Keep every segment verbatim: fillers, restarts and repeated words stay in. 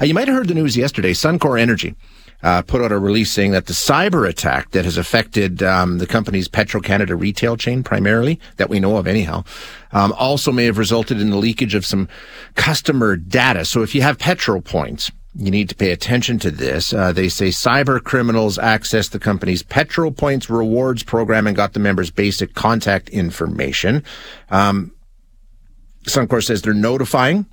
Uh, you might have heard the news yesterday. Suncor Energy uh, put out a release saying that the cyber attack that has affected um, the company's Petro Canada retail chain primarily, that we know of anyhow, um, also may have resulted in the leakage of some customer data. So if you have Petro Points, you need to pay attention to this. Uh, they say cyber criminals accessed the company's Petro Points rewards program and got the members' basic contact information. Um, Suncor says they're notifying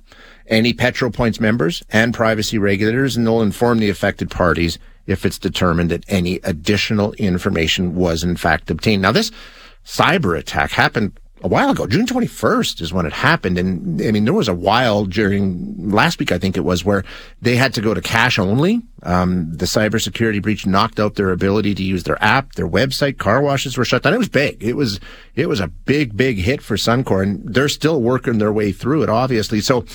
any Petro Points members and privacy regulators, and they'll inform the affected parties if it's determined that any additional information was in fact obtained. Now, this cyber attack happened a while ago. June twenty-first is when it happened. And I mean, there was a while during last week, I think it was, where they had to go to cash only. Um, the cybersecurity breach knocked out their ability to use their app, their website, car washes were shut down. It was big. It was, it was a big, big hit for Suncor, and they're still working their way through it, obviously. So,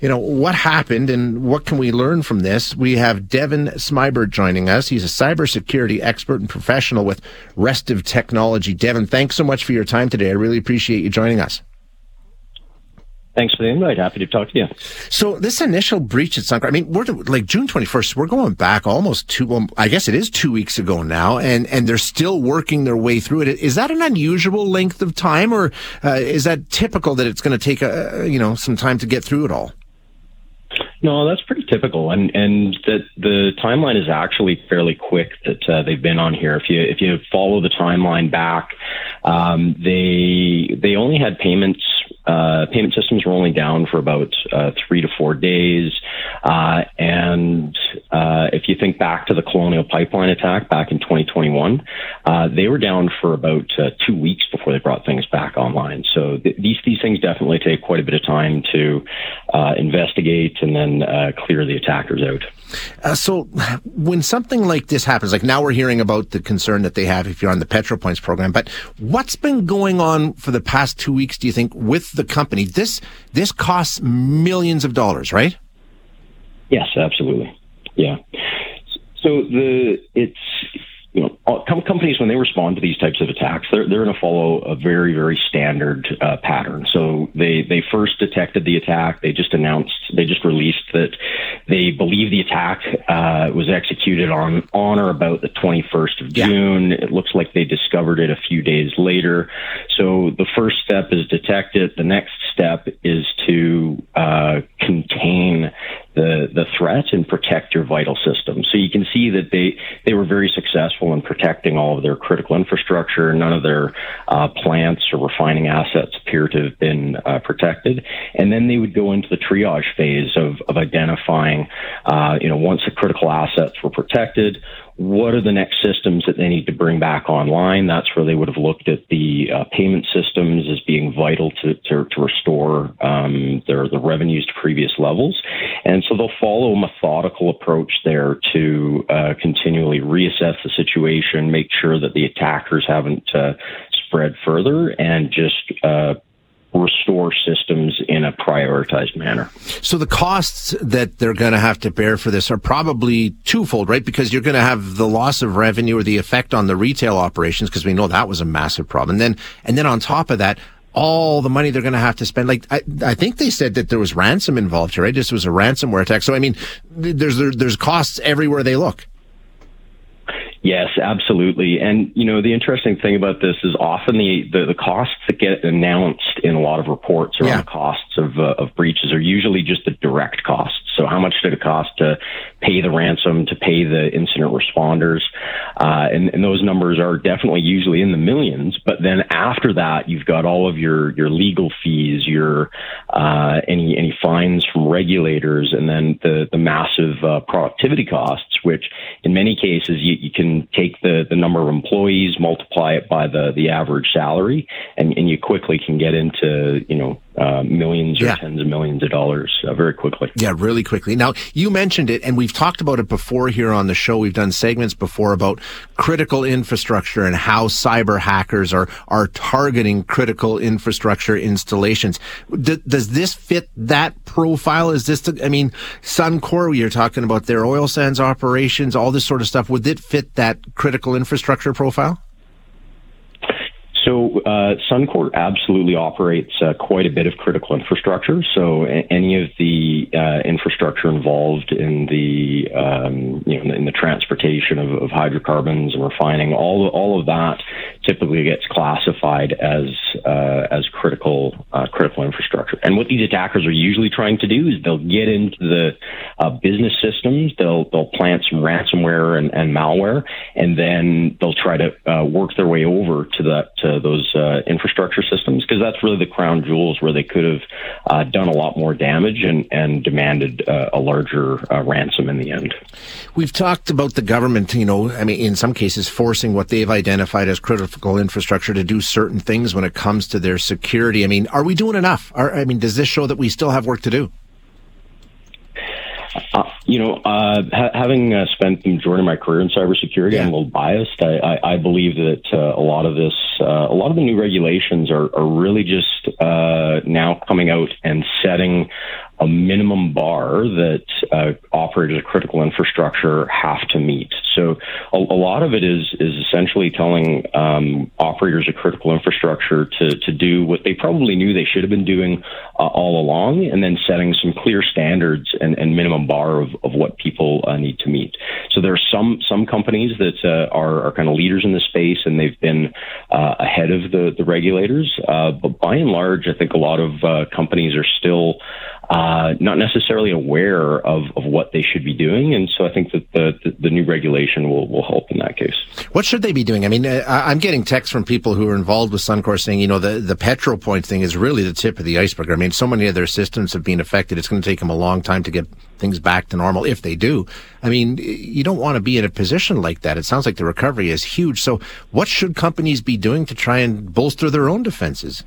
you know, what happened and what can we learn from this? We have Devin Smibert joining us. He's a cybersecurity expert and professional with Restiv Technology. Devin, thanks so much for your time today. I really appreciate you joining us. Thanks for the invite. Happy to talk to you. So this initial breach at Suncor, I mean, we're like June twenty-first, we're going back almost two, um, I guess it is two weeks ago now, and, and they're still working their way through it. Is that an unusual length of time, or uh, is that typical that it's going to take, a, you know, some time to get through it all? No, that's pretty typical, and and that the timeline is actually fairly quick that uh, they've been on here. If you if you follow the timeline back, um, they they only had payments uh, payment systems were only down for about uh, three to four days, uh, and uh, if you think back to the Colonial Pipeline attack back in twenty twenty-one, uh, they were down for about uh, two weeks before they brought things back online. So th- these these things definitely take quite a bit of time to uh, investigate and then. Uh, clear the attackers out. Uh, so when something like this happens, like now we're hearing about the concern that they have if you're on the Petro Points program, but what's been going on for the past two weeks, do you think, with the company? This this costs millions of dollars, right? Yes, absolutely. Yeah. So the it's... You know, companies, when they respond to these types of attacks, they're they're going to follow a very, very standard uh, pattern. So they, they first detected the attack. They just announced, they just released that they believe the attack uh, was executed on, on or about the twenty-first of yeah. June. It looks like they discovered it a few days later. So the first step is detect it. The next step is to uh, contain the the threat and protect your vital system. So you can see that they, they were very successful in protecting all of their critical infrastructure. None of their uh, plants or refining assets appear to have been uh, protected. And then they would go into the triage phase of, of identifying, uh, you know, once the critical assets were protected, what are the next systems that they need to bring back online? That's where they would have looked at the uh, payment systems as being vital to to, to restore um, their the revenues to previous levels. And so they'll follow a methodical approach there to uh, continually reassess the situation, make sure that the attackers haven't uh, spread further, and just uh restore systems in a prioritized manner. So the costs that they're going to have to bear for this are probably twofold, right? Because you're going to have the loss of revenue or the effect on the retail operations, because we know that was a massive problem. And then, and then on top of that, all the money they're going to have to spend. Like, I, I think they said that there was ransom involved here, right? This was a ransomware attack. So, I mean, there's, there's costs everywhere they look. Yes, absolutely. And, you know, the interesting thing about this is often the, the, the costs that get announced in a lot of reports around yeah. the costs of, uh, of breaches are usually just the direct costs. So how much did it cost to pay the ransom, to pay the incident responders? Uh, and, and those numbers are definitely usually in the millions. But then after that, you've got all of your, your legal fees, your uh, any any fines from regulators, and then the, the massive uh, productivity costs which in many cases you, you can take the, the number of employees, multiply it by the, the average salary, and, and you quickly can get into, you know, Uh, millions or yeah. tens of millions of dollars uh, very quickly. Yeah, really quickly. Now, you mentioned it, and we've talked about it before here on the show. We've done segments before about critical infrastructure and how cyber hackers are are targeting critical infrastructure installations. D- does this fit that profile? Is this, the, I mean, Suncor, you're talking about their oil sands operations, all this sort of stuff. Would it fit that critical infrastructure profile? So uh, Suncor absolutely operates uh, quite a bit of critical infrastructure. So a- any of the uh, infrastructure involved in the um, you know in the, in the transportation of, of hydrocarbons and refining, all all of that typically gets classified as uh, as critical uh, critical infrastructure. And what these attackers are usually trying to do is they'll get into the uh, business systems, they'll they'll plant some ransomware and, and malware, and then they'll try to uh, work their way over to that. To those uh, infrastructure systems, because that's really the crown jewels where they could have uh, done a lot more damage and, and demanded uh, a larger uh, ransom in the end. We've talked about the government, you know, I mean, in some cases forcing what they've identified as critical infrastructure to do certain things when it comes to their security. I mean, are we doing enough? Are, I mean, does this show that we still have work to do? Uh, you know, uh, ha- having uh, spent the majority of my career in cybersecurity, yeah. I'm a little biased. I, I, I believe that uh, a lot of this, uh, a lot of the new regulations are, are really just uh, now coming out and setting a minimum bar that uh, operators of critical infrastructure have to meet. So a, a lot of it is is essentially telling um, operators of critical infrastructure to, to do what they probably knew they should have been doing uh, all along, and then setting some clear standards and, and minimum bar of, of what people uh, need to meet. So there are some some companies that uh, are, are kind of leaders in the space, and they've been uh, ahead of the, the regulators. Uh, but by and large, I think a lot of uh, companies are still uh, not necessarily aware of, of what they should be doing. And so I think that the, the, the new regulation Will, will help in that case. What should they be doing? I mean, uh, I'm getting texts from people who are involved with Suncor saying, you know, the, the Petro Points thing is really the tip of the iceberg. I mean, so many of their systems have been affected. It's going to take them a long time to get things back to normal if they do. I mean, you don't want to be in a position like that. It sounds like the recovery is huge. So what should companies be doing to try and bolster their own defenses?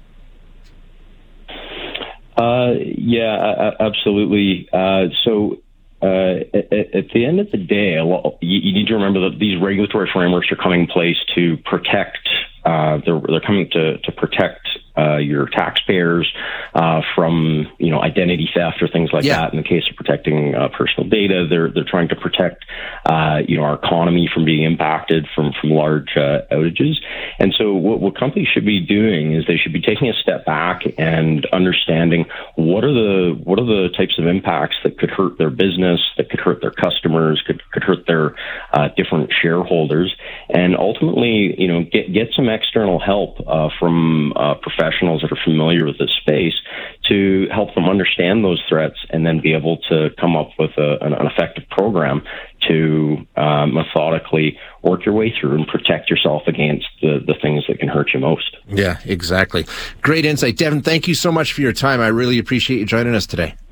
Uh, yeah, absolutely. Uh, so Uh, at, at the end of the day, you need to remember that these regulatory frameworks are coming in place to protect. Uh, they're, they're coming to, to protect uh, your taxpayers uh, from, you know, identity theft or things like yeah. that. In the case of protecting uh, personal data, they're they're trying to protect, uh, you know, our economy from being impacted from from large uh, outages. And so, what, what companies should be doing is they should be taking a step back and understanding what are the what are the types of impacts that could hurt their business, that could hurt their customers, could could hurt their uh, different shareholders, and ultimately, you know, get get some external help uh, from uh, professionals that are familiar with this space to help them understand those threats and then be able to come up with a, an, an effective program to uh, methodically work your way through and protect yourself against the, the things that can hurt you most. Yeah, exactly. Great insight. Devin, thank you so much for your time. I really appreciate you joining us today.